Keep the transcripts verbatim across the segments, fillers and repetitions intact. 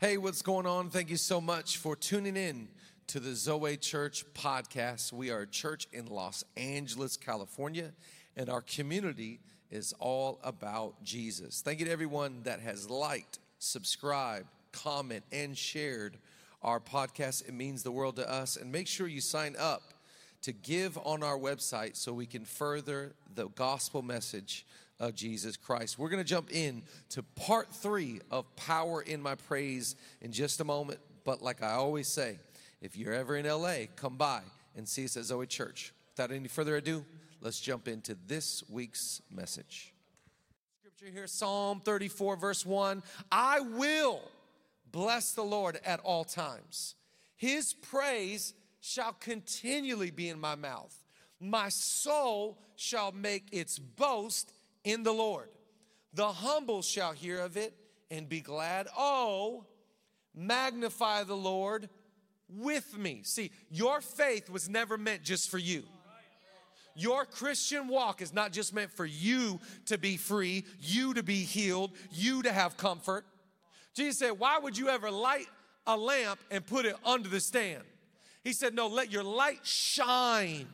Hey, what's going on? Thank you so much for tuning in to the Zoe Church podcast. We are a church in Los Angeles, California, and our community is all about Jesus. Thank you to everyone that has liked, subscribed, comment, and shared our podcast. It means the world to us. And make sure you sign up to give on our website so we can further the gospel message of Jesus Christ. We're going to jump in to part three of Power in My Praise in just a moment. But like I always say, if you're ever in L A, come by and see us at Zoe Church. Without any further ado, let's jump into this week's message. Scripture here, Psalm thirty-four, verse one. I will bless the Lord at all times. His praise shall continually be in my mouth. My soul shall make its boast in the Lord. The humble shall hear of it and be glad. Oh, magnify the Lord with me. See, your faith was never meant just for you. Your Christian walk is not just meant for you to be free, you to be healed, you to have comfort. Jesus said, why would you ever light a lamp and put it under the stand? He said, no, let your light shine.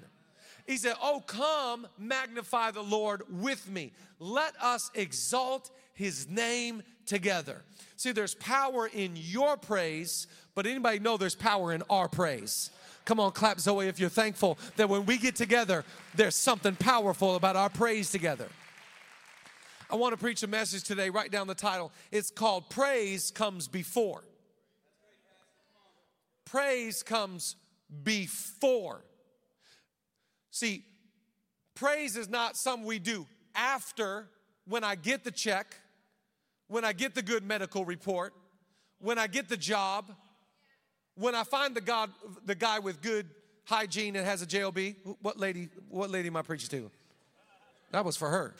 He said, oh, come magnify the Lord with me. Let us exalt his name together. See, there's power in your praise, but anybody know there's power in our praise? Come on, clap Zoe if you're thankful that when we get together, there's something powerful about our praise together. I want to preach a message today. Write down the title. It's called Praise Comes Before. Praise comes before. See, praise is not something we do after, when I get the check, when I get the good medical report, when I get the job, when I find the God, the guy with good hygiene and has a J O B. What lady, what lady am I preaching to? That was for her.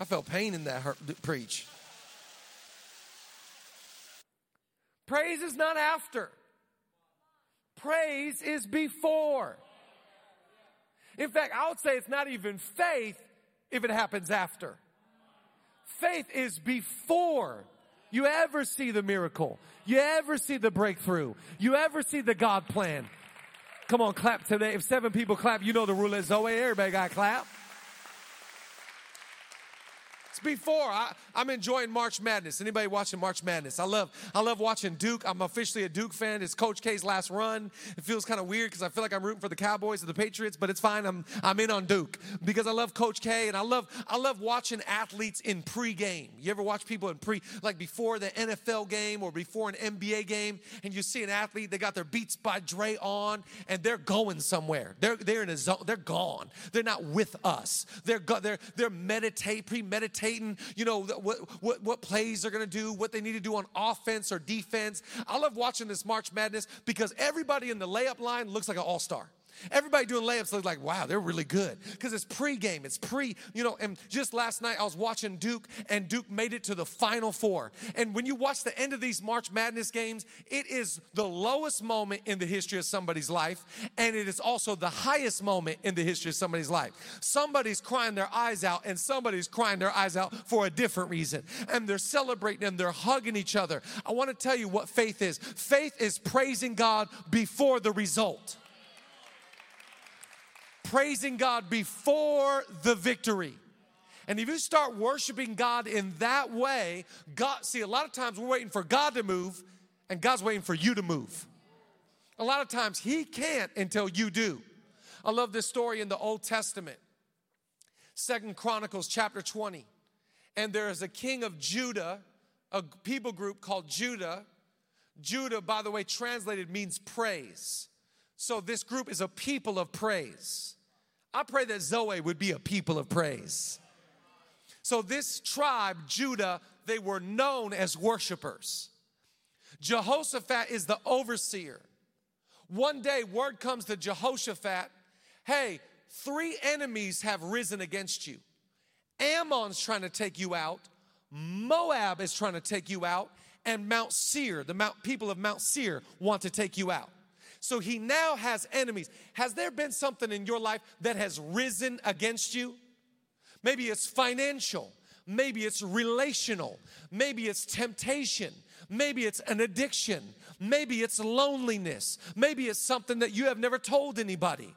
I felt pain in that her, preach. Praise is not after. Praise is before. In fact, I would say it's not even faith if it happens after. Faith is before you ever see the miracle, you ever see the breakthrough, you ever see the God plan. Come on, clap today. If seven people clap, you know the rule is Zoe. Everybody got to clap. It's before. I, I'm enjoying March Madness. Anybody watching March Madness? I love I love watching Duke. I'm officially a Duke fan. It's Coach K's last run. It feels kind of weird because I feel like I'm rooting for the Cowboys or the Patriots, but it's fine. I'm I'm in on Duke because I love Coach K, and I love I love watching athletes in pregame. You ever watch people in pre, like before the N F L game or before an N B A game, and you see an athlete, they got their Beats by Dre on, and they're going somewhere. They're they're in a zone. They're gone. They're not with us. They're go, they're they're meditate premeditating. You know, what, what, what plays they're going to do, what they need to do on offense or defense. I love watching this March Madness because everybody in the layup line looks like an all-star. Everybody doing layups looks like, wow, they're really good because it's pre-game. It's pre, you know, and just last night I was watching Duke, and Duke made it to the Final Four. And when you watch the end of these March Madness games, it is the lowest moment in the history of somebody's life, and it is also the highest moment in the history of somebody's life. Somebody's crying their eyes out, and somebody's crying their eyes out for a different reason. And they're celebrating, and they're hugging each other. I want to tell you what faith is. Faith is praising God before the result. Praising God before the victory. And if you start worshiping God in that way, God, see, a lot of times we're waiting for God to move, and God's waiting for you to move. A lot of times he can't until you do. I love this story in the Old Testament. Second Chronicles chapter twenty. And there is a king of Judah, a people group called Judah. Judah, by the way, translated means praise. So this group is a people of praise. I pray that Zoe would be a people of praise. So this tribe, Judah, they were known as worshipers. Jehoshaphat is the overseer. One day, word comes to Jehoshaphat, hey, three enemies have risen against you. Ammon's trying to take you out. Moab is trying to take you out. And Mount Seir, the Mount, people of Mount Seir want to take you out. So he now has enemies. Has there been something in your life that has risen against you? Maybe it's financial. Maybe it's relational. Maybe it's temptation. Maybe it's an addiction. Maybe it's loneliness. Maybe it's something that you have never told anybody.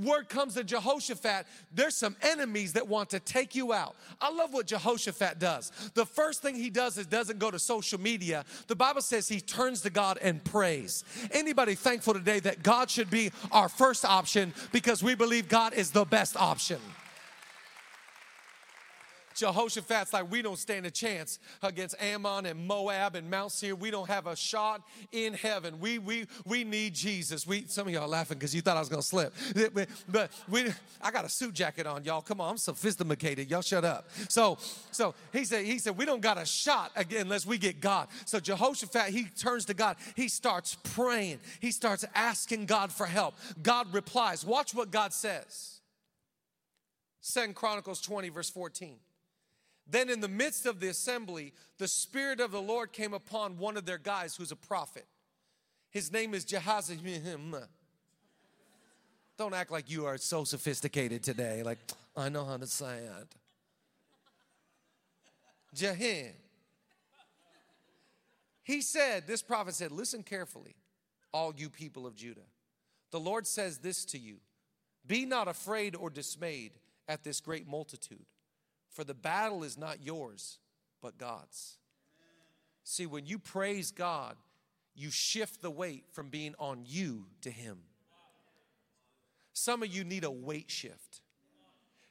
Word comes to Jehoshaphat, there's some enemies that want to take you out. I love what Jehoshaphat does. The first thing he does is doesn't go to social media. The Bible says he turns to God and prays. Anybody thankful today that God should be our first option because we believe God is the best option? Jehoshaphat's like, we don't stand a chance against Ammon and Moab and Mount Seir. We don't have a shot in heaven. We we we need Jesus. We some of y'all are laughing because you thought I was gonna slip. But we I got a suit jacket on, y'all. Come on, I'm sophisticated. Y'all shut up. So so he said, he said, we don't got a shot again unless we get God. So Jehoshaphat, he turns to God, he starts praying, he starts asking God for help. God replies. Watch what God says. Second Chronicles twenty, verse fourteen. Then in the midst of the assembly, the Spirit of the Lord came upon one of their guys who's a prophet. His name is Jehaziel. Don't act like you are so sophisticated today. Like, I know how to say it. Jehaziel. He said, this prophet said, listen carefully, all you people of Judah. The Lord says this to you. Be not afraid or dismayed at this great multitude. For the battle is not yours, but God's. See, when you praise God, you shift the weight from being on you to Him. Some of you need a weight shift.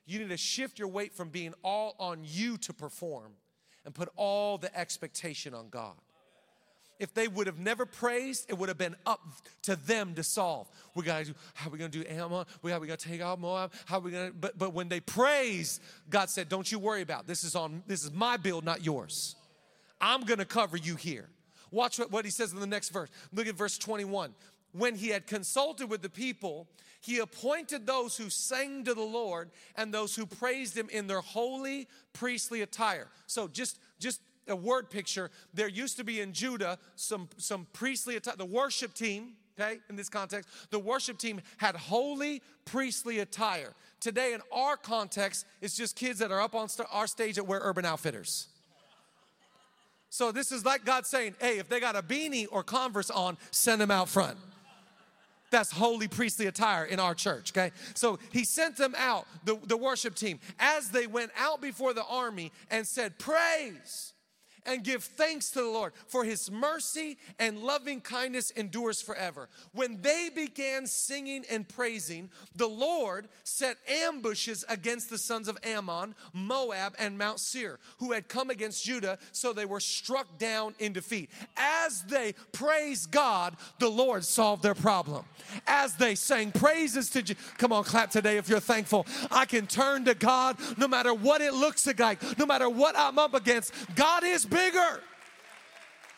You need to shift your weight from being all on you to perform and put all the expectation on God. If they would have never praised, it would have been up to them to solve. We got to do, how are we going to do Ammon? We, we got to take out Moab. How are we going to? But but when they praised, God said, "Don't you worry about it. This is on. This is my bill, not yours. I'm going to cover you here." Watch what, what he says in the next verse. Look at verse twenty-one. When he had consulted with the people, he appointed those who sang to the Lord and those who praised him in their holy priestly attire. So just just. A word picture, there used to be in Judah some, some priestly attire. The worship team, okay, in this context, the worship team had holy priestly attire. Today, in our context, it's just kids that are up on st- our stage that wear Urban Outfitters. So this is like God saying, hey, if they got a beanie or Converse on, send them out front. That's holy priestly attire in our church, okay? So he sent them out, the, the worship team, as they went out before the army and said, praise and give thanks to the Lord, for his mercy and loving kindness endures forever. When they began singing and praising, the Lord set ambushes against the sons of Ammon, Moab, and Mount Seir, who had come against Judah, so they were struck down in defeat. As they praised God, the Lord solved their problem. As they sang praises to Jesus, come on, clap today if you're thankful. I can turn to God no matter what it looks like, no matter what I'm up against. God is bigger.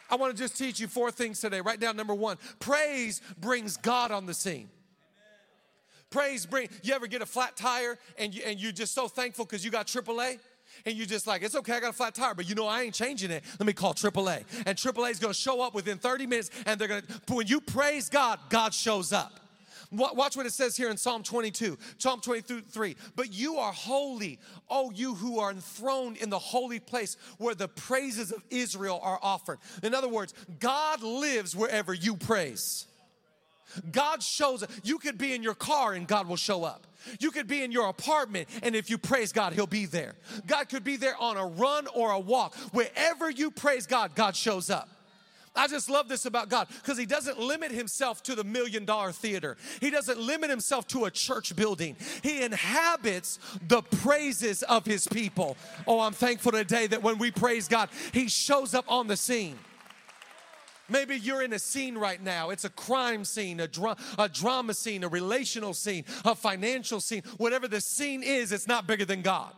I want to just teach you four things today. Write down number one. Praise brings God on the scene. Praise bring. You ever get a flat tire and, you, and you're just so thankful because you got triple A? And you're just like, it's okay, I got a flat tire, but you know I ain't changing it. Let me call triple A. And triple A is going to show up within thirty minutes, and they're going to, when you praise God, God shows up. Watch what it says here in Psalm twenty-two, Psalm twenty-three. But you are holy, O you who are enthroned in the holy place where the praises of Israel are offered. In other words, God lives wherever you praise. God shows up. You could be in your car and God will show up. You could be in your apartment, and if you praise God, he'll be there. God could be there on a run or a walk. Wherever you praise God, God shows up. I just love this about God, because he doesn't limit himself to the Million Dollar Theater. He doesn't limit himself to a church building. He inhabits the praises of his people. Oh, I'm thankful today that when we praise God, he shows up on the scene. Maybe you're in a scene right now. It's a crime scene, a, dra- a drama scene, a relational scene, a financial scene. Whatever the scene is, it's not bigger than God.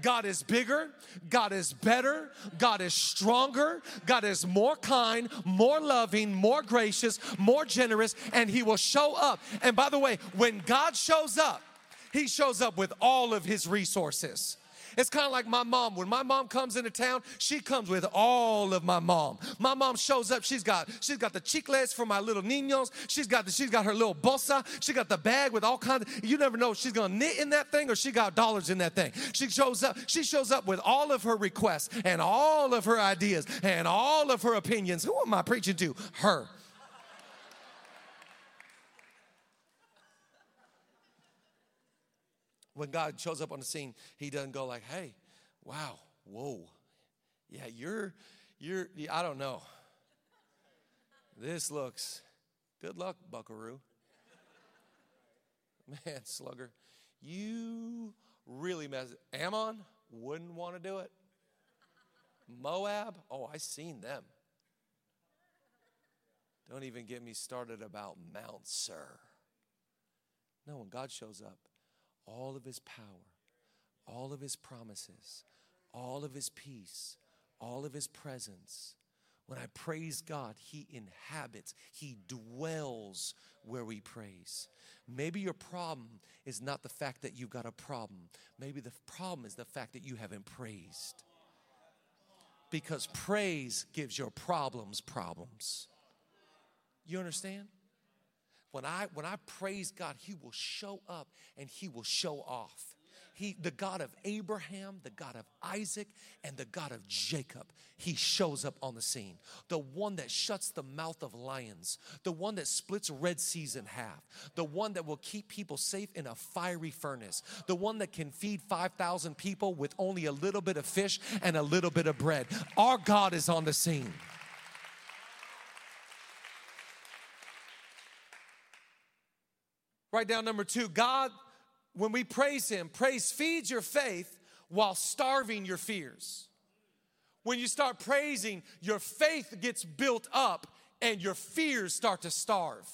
God is bigger. God is better. God is stronger. God is more kind, more loving, more gracious, more generous, and he will show up. And by the way, when God shows up, he shows up with all of his resources. It's kind of like my mom. When my mom comes into town, she comes with all of my mom. My mom shows up. She's got she's got the chicles for my little niños. She's got the, she's got her little bolsa. She got the bag with all kinds of, you never know if she's going to knit in that thing or she got dollars in that thing. She shows up. She shows up with all of her requests and all of her ideas and all of her opinions. Who am I preaching to? Her. When God shows up on the scene, he doesn't go like, hey, wow, whoa. Yeah, you're, you're, I don't know. This looks, good luck, buckaroo. Man, slugger, you really messed. Ammon wouldn't want to do it. Moab, oh, I seen them. Don't even get me started about Mount Seir. No, when God shows up, all of his power, all of his promises, all of his peace, all of his presence. When I praise God, he inhabits, he dwells where we praise. Maybe your problem is not the fact that you've got a problem. Maybe the problem is the fact that you haven't praised. Because praise gives your problems problems. You understand? When I when I praise God, he will show up and he will show off. He, the God of Abraham, the God of Isaac, and the God of Jacob, he shows up on the scene. The one that shuts the mouth of lions, the one that splits Red Seas in half, the one that will keep people safe in a fiery furnace, the one that can feed five thousand people with only a little bit of fish and a little bit of bread. Our God is on the scene. Write down number two, God, when we praise him, praise feeds your faith while starving your fears. When you start praising, your faith gets built up and your fears start to starve.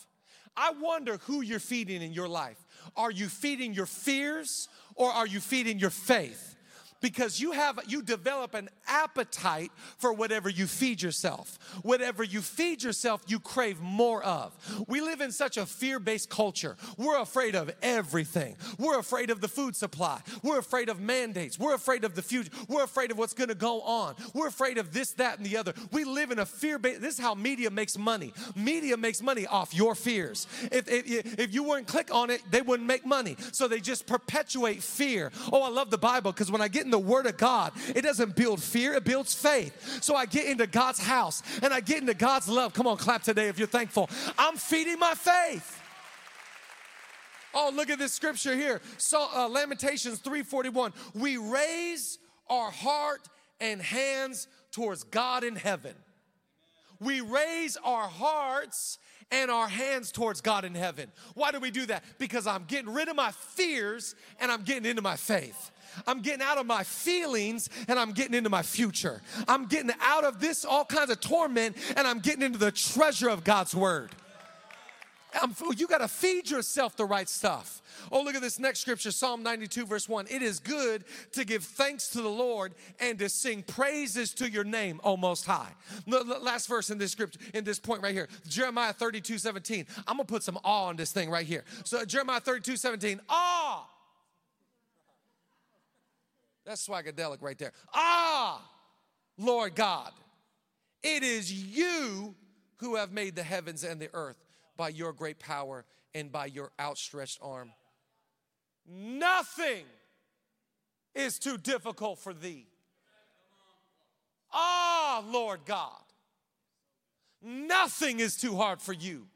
I wonder who you're feeding in your life. Are you feeding your fears or are you feeding your faith? Because you have, you develop an appetite for whatever you feed yourself. Whatever you feed yourself, you crave more of. We live in such a fear-based culture. We're afraid of everything. We're afraid of the food supply. We're afraid of mandates. We're afraid of the future. We're afraid of what's going to go on. We're afraid of this, that, and the other. We live in a fear-based, this is how media makes money. Media makes money off your fears. If, if, if you wouldn't click on it, they wouldn't make money. So they just perpetuate fear. Oh, I love the Bible because when I get in the Word of God, it doesn't build fear, it builds faith. So I get into God's house and I get into God's love. Come on, clap today if you're thankful. I'm feeding my faith. Oh, look at this scripture here. So uh, Lamentations three forty-one. We raise our heart and hands towards God in heaven. We raise our hearts and our hands towards God in heaven. Why do we do that? Because I'm getting rid of my fears and I'm getting into my faith. I'm getting out of my feelings and I'm getting into my future. I'm getting out of this all kinds of torment and I'm getting into the treasure of God's word. I'm, you got to feed yourself the right stuff. Oh, look at this next scripture, Psalm ninety-two, verse one. It is good to give thanks to the Lord and to sing praises to your name, O Most High. Last verse in this scripture, in this point right here, Jeremiah thirty-two seventeen. I'm going to put some awe on this thing right here. So Jeremiah thirty-two seventeen, awe. That's swagadelic right there. Ah, Lord God, it is you who have made the heavens and the earth by your great power and by your outstretched arm. Nothing is too difficult for thee. Ah, Lord God, nothing is too hard for you.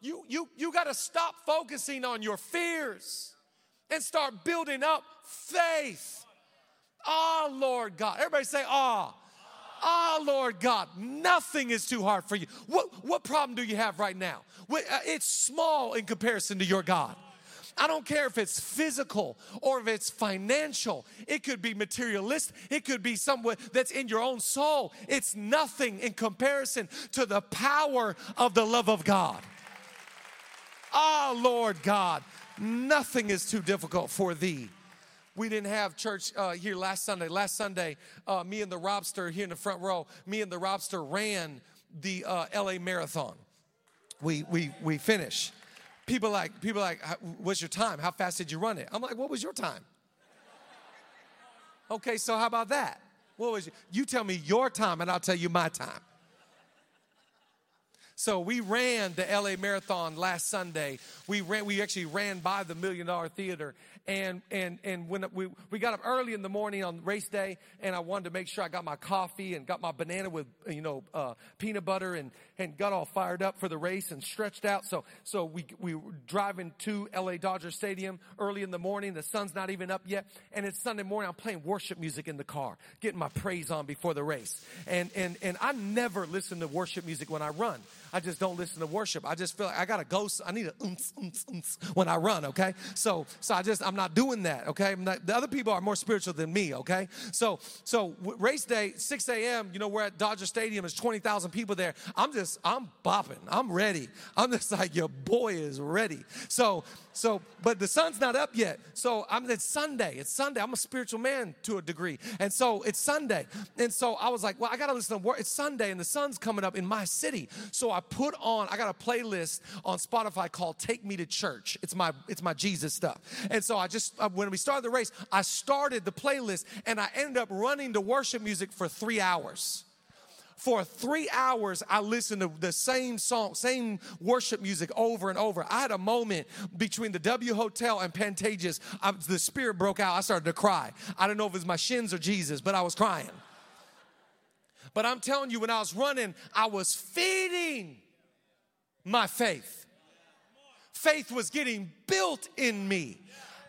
You, you, you got to stop focusing on your fears and start building up faith. Ah, oh, Lord God. Everybody say, ah. Oh. Ah, oh, Lord God, nothing is too hard for you. What, what problem do you have right now? It's small in comparison to your God. I don't care if it's physical or if it's financial. It could be materialist. It could be somewhere that's in your own soul. It's nothing in comparison to the power of the love of God. Ah, oh, Lord God. Nothing is too difficult for thee. We didn't have church uh, here last Sunday. Last Sunday, uh, me and the Robster here in the front row, me and the Robster ran the uh, L A Marathon. We we we finished. People like people like, what's your time? How fast did you run it? I'm like, what was your time? Okay, so how about that? What was it? You tell me your time and I'll tell you my time. So we ran the L A Marathon last Sunday. We ran. We actually ran by the Million Dollar Theater, and and and when we we got up early in the morning on race day, and I wanted to make sure I got my coffee and got my banana with you know uh, peanut butter, and and got all fired up for the race and stretched out. So so we we were driving to L A Dodger Stadium early in the morning. The sun's not even up yet, and it's Sunday morning. I'm playing worship music in the car, getting my praise on before the race, and and and I never listen to worship music when I run. I just don't listen to worship. I just feel like I got to go. I need a oomph, oomph, oomph when I run, okay? So so I just, I'm not doing that, okay? I'm not, the other people are more spiritual than me, okay? So so race day, six a.m., you know, we're at Dodger Stadium. There's twenty thousand people there. I'm just, I'm bopping. I'm ready. I'm just like, your boy is ready. So, so but the sun's not up yet. So I'm it's Sunday. It's Sunday. I'm a spiritual man to a degree. And so it's Sunday. And so I was like, well, I got to listen to worship. It's Sunday, and the sun's coming up in my city. So I put on, I got a playlist on Spotify called Take Me to Church. It's my it's my Jesus stuff. And so I just, when we started the race, I started the playlist, and I ended up running to worship music for three hours. For three hours, I listened to the same song, same worship music over and over. I had a moment between the W Hotel and Pantages. I, the spirit broke out. I started to cry. I don't know if it was my shins or Jesus, but I was crying. But I'm telling you, when I was running, I was feeding my faith. Faith was getting built in me.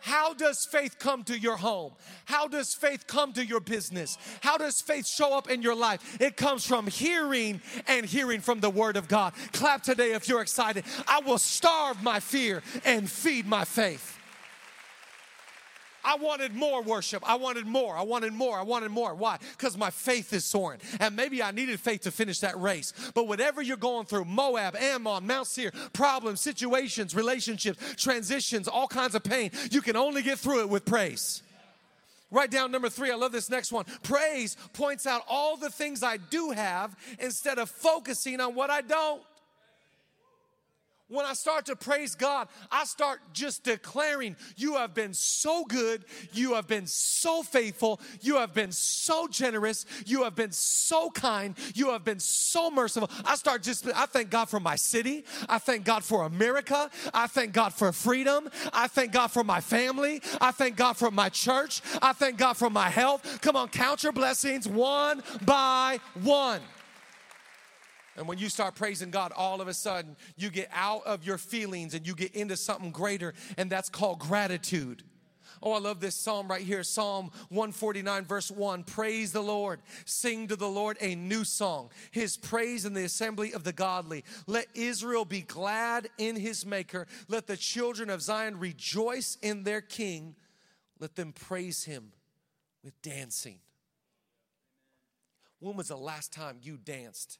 How does faith come to your home? How does faith come to your business? How does faith show up in your life? It comes from hearing and hearing from the Word of God. Clap today if you're excited. I will starve my fear and feed my faith. I wanted more worship. I wanted more. I wanted more. I wanted more. Why? Because my faith is soaring. And maybe I needed faith to finish that race. But whatever you're going through, Moab, Ammon, Mount Seir, problems, situations, relationships, transitions, all kinds of pain, you can only get through it with praise. Write down number three. I love this next one. Praise points out all the things I do have instead of focusing on what I don't. When I start to praise God, I start just declaring, you have been so good, you have been so faithful, you have been so generous, you have been so kind, you have been so merciful. I start just, I thank God for my city. I thank God for America. I thank God for freedom. I thank God for my family. I thank God for my church. I thank God for my health. Come on, count your blessings one by one. And when you start praising God, all of a sudden, you get out of your feelings and you get into something greater, and that's called gratitude. Oh, I love this psalm right here, Psalm one forty-nine, verse one. Praise the Lord. Sing to the Lord a new song, his praise in the assembly of the godly. Let Israel be glad in his maker. Let the children of Zion rejoice in their king. Let them praise him with dancing. When was the last time you danced?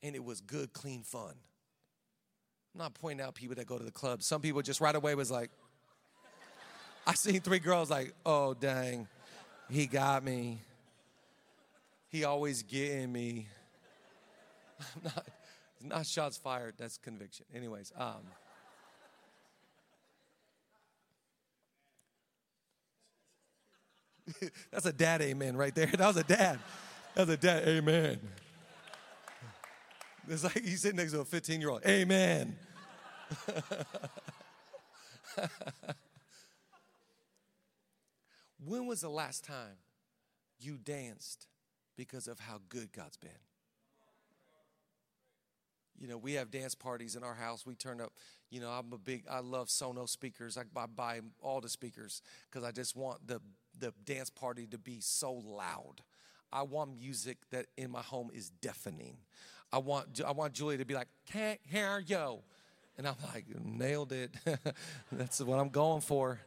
And it was good, clean fun. I'm not pointing out people that go to the club. Some people just right away was like, I seen three girls like, oh, dang, he got me. He always getting me. I'm not, not shots fired. That's conviction. Anyways. Um, that's a dad amen right there. That was a dad. That was a dad amen. It's like he's sitting next to a fifteen-year-old. Amen. When was the last time you danced because of how good God's been? You know, we have dance parties in our house. We turn up, you know, I'm a big, I love Sono speakers. I buy, buy all the speakers because I just want the, the dance party to be so loud. I want music that in my home is deafening. I want I want Julia to be like, can't hear you. And I'm like, nailed it. That's what I'm going for.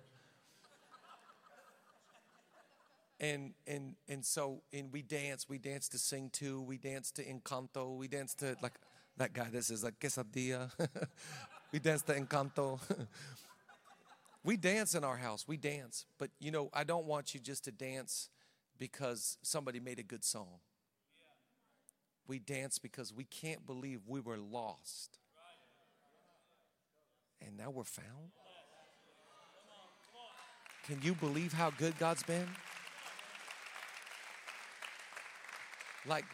And and and so and we dance, we dance to Sing To, we dance to Encanto, we dance to like that guy that says like quesadilla. We dance to Encanto. We dance in our house, we dance. But you know, I don't want you just to dance because somebody made a good song. We dance because we can't believe we were lost. And now we're found. Can you believe how good God's been? Like,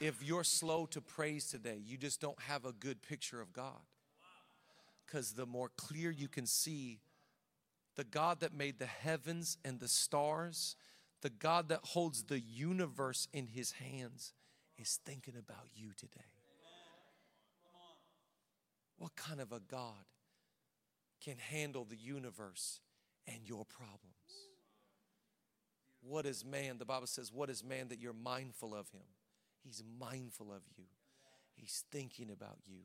if you're slow to praise today, you just don't have a good picture of God. Because the more clear you can see the God that made the heavens and the stars, the God that holds the universe in his hands is thinking about you today. What kind of a God can handle the universe and your problems? What is man? The Bible says, what is man that you're mindful of him? He's mindful of you. He's thinking about you.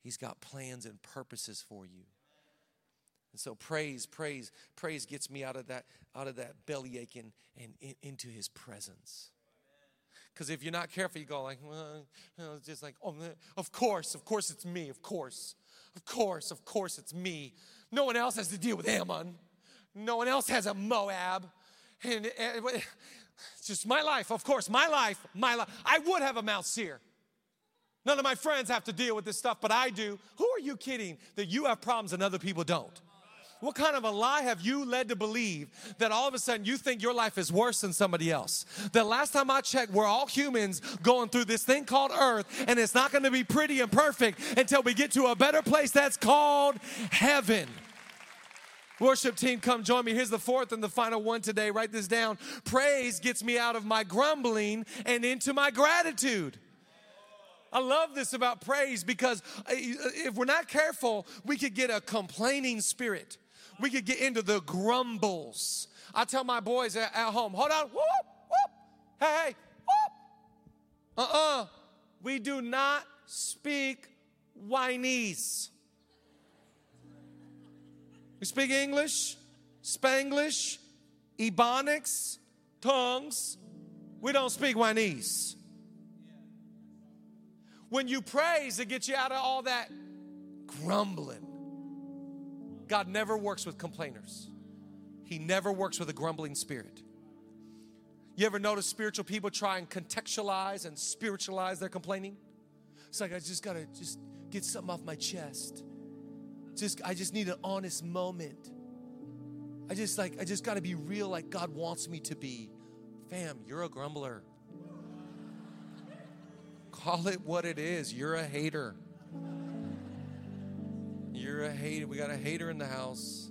He's got plans and purposes for you. And so praise, praise, praise gets me out of that, out of that bellyache and, and in, into his presence. Because if you're not careful, you go like, well, you know, just like, oh, of course, of course it's me, of course. Of course, of course it's me. No one else has to deal with Ammon. No one else has a Moab. And, and it's just my life, of course, my life, my life. I would have a Mount Seir. None of my friends have to deal with this stuff, but I do. Who are you kidding that you have problems and other people don't? What kind of a lie have you led to believe that all of a sudden you think your life is worse than somebody else? The last time I checked, we're all humans going through this thing called earth, and it's not going to be pretty and perfect until we get to a better place that's called heaven. Worship team, come join me. Here's the fourth and the final one today. Write this down. Praise gets me out of my grumbling and into my gratitude. I love this about praise because if we're not careful, we could get a complaining spirit. We could get into the grumbles. I tell my boys at home, hold on, whoop, whoop, hey, hey, whoop. Uh-uh, we do not speak whinese. We speak English, Spanglish, Ebonics, tongues. We don't speak whinese. When you praise, it gets you out of all that grumbling. God never works with complainers. He never works with a grumbling spirit. You ever notice spiritual people try and contextualize and spiritualize their complaining? It's like, I just got to just get something off my chest. Just I just need an honest moment. I just like I just got to be real like God wants me to be. Fam, you're a grumbler. Call it what it is. You're a hater. You're a hater. We got a hater in the house.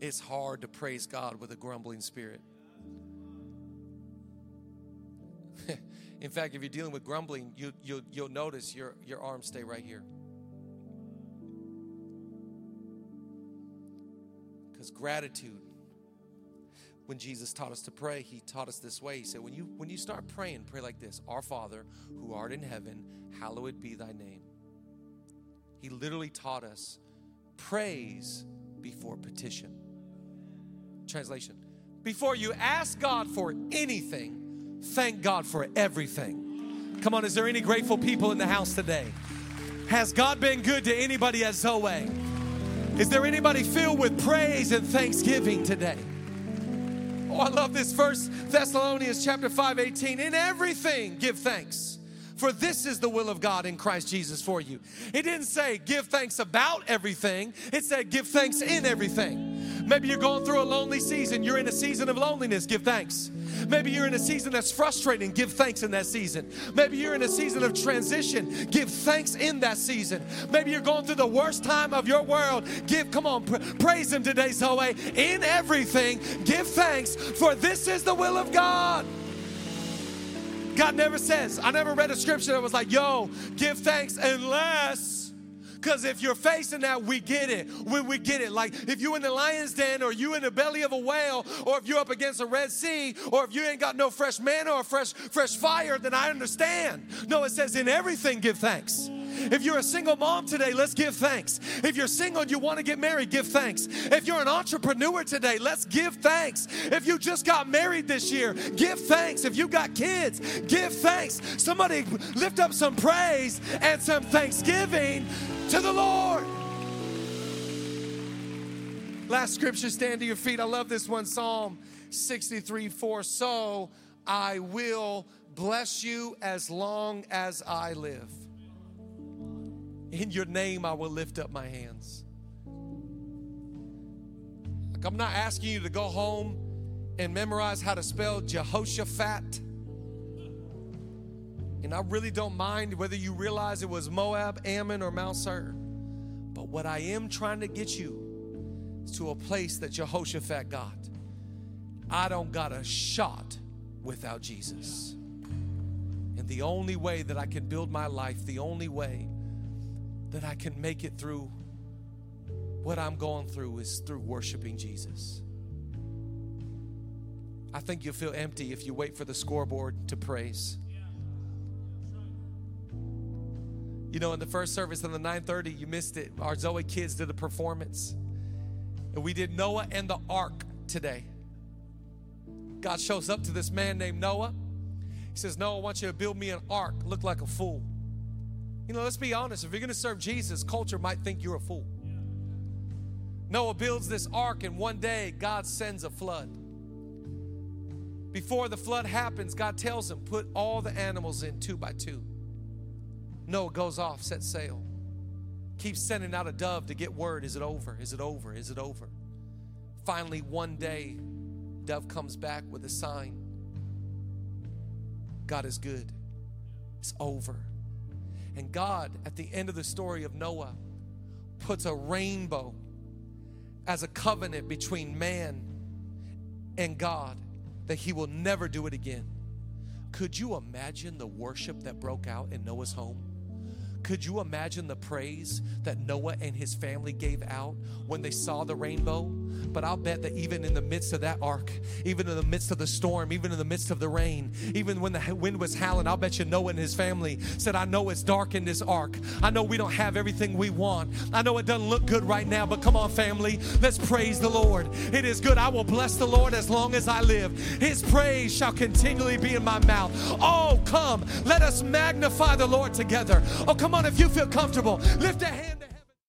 It's hard to praise God with a grumbling spirit. In fact, if you're dealing with grumbling, you, you'll, you'll notice your, your arms stay right here. Because gratitude. When Jesus taught us to pray, he taught us this way. He said, when you when you start praying, pray like this. Our Father, who art in heaven, hallowed be thy name. He literally taught us praise before petition. Translation, before you ask God for anything, thank God for everything. Come on, is there any grateful people in the house today? Has God been good to anybody at Zoe? Is there anybody filled with praise and thanksgiving today? Oh, I love this verse, Thessalonians chapter five, eighteen. In everything, give thanks, for this is the will of God in Christ Jesus for you. It didn't say give thanks about everything. It said give thanks in everything. Maybe you're going through a lonely season. You're in a season of loneliness. Give thanks. Maybe you're in a season that's frustrating. Give thanks in that season. Maybe you're in a season of transition. Give thanks in that season. Maybe you're going through the worst time of your world. Give, come on, pra- praise him today, Zoe. In everything, give thanks, for this is the will of God. God never says, I never read a scripture that was like, yo, give thanks unless... Because if you're facing that, we get it. When we get it. Like if you're in the lion's den or you in the belly of a whale or if you're up against a Red Sea or if you ain't got no fresh manna or fresh, fresh fire, then I understand. No, it says in everything give thanks. If you're a single mom today, let's give thanks. If you're single and you want to get married, give thanks. If you're an entrepreneur today, let's give thanks. If you just got married this year, give thanks. If you got kids, give thanks. Somebody lift up some praise and some thanksgiving to the Lord. Last scripture, stand to your feet. I love this one, Psalm sixty-three, four. So I will bless you as long as I live. In your name, I will lift up my hands. Like I'm not asking you to go home and memorize how to spell Jehoshaphat. And I really don't mind whether you realize it was Moab, Ammon, or Mount Seir. But what I am trying to get you is to a place that Jehoshaphat got. I don't got a shot without Jesus. And the only way that I can build my life, the only way that I can make it through what I'm going through is through worshiping Jesus. I think you'll feel empty if you wait for the scoreboard to praise. You know, in the first service in the nine thirty, you missed it. Our Zoe kids did a performance. And we did Noah and the Ark today. God shows up to this man named Noah. He says, Noah, I want you to build me an ark. Look like a fool. You know, let's be honest. If you're going to serve Jesus, culture might think you're a fool. Yeah. Noah builds this ark, and one day God sends a flood. Before the flood happens, God tells him, put all the animals in two by two. Noah goes off, sets sail, keeps sending out a dove to get word. Is it over? Is it over? Is it over? Finally, one day, dove comes back with a sign. God is good. It's over. And God, at the end of the story of Noah, puts a rainbow as a covenant between man and God that he will never do it again. Could you imagine the worship that broke out in Noah's home? Could you imagine the praise that Noah and his family gave out when they saw the rainbow? But I'll bet that even in the midst of that ark, even in the midst of the storm, even in the midst of the rain, even when the wind was howling, I'll bet you Noah and his family said, I know it's dark in this ark. I know we don't have everything we want. I know it doesn't look good right now, but come on, family, let's praise the Lord. It is good. I will bless the Lord as long as I live. His praise shall continually be in my mouth. Oh, come, let us magnify the Lord together. Oh, come on, if you feel comfortable, lift a hand.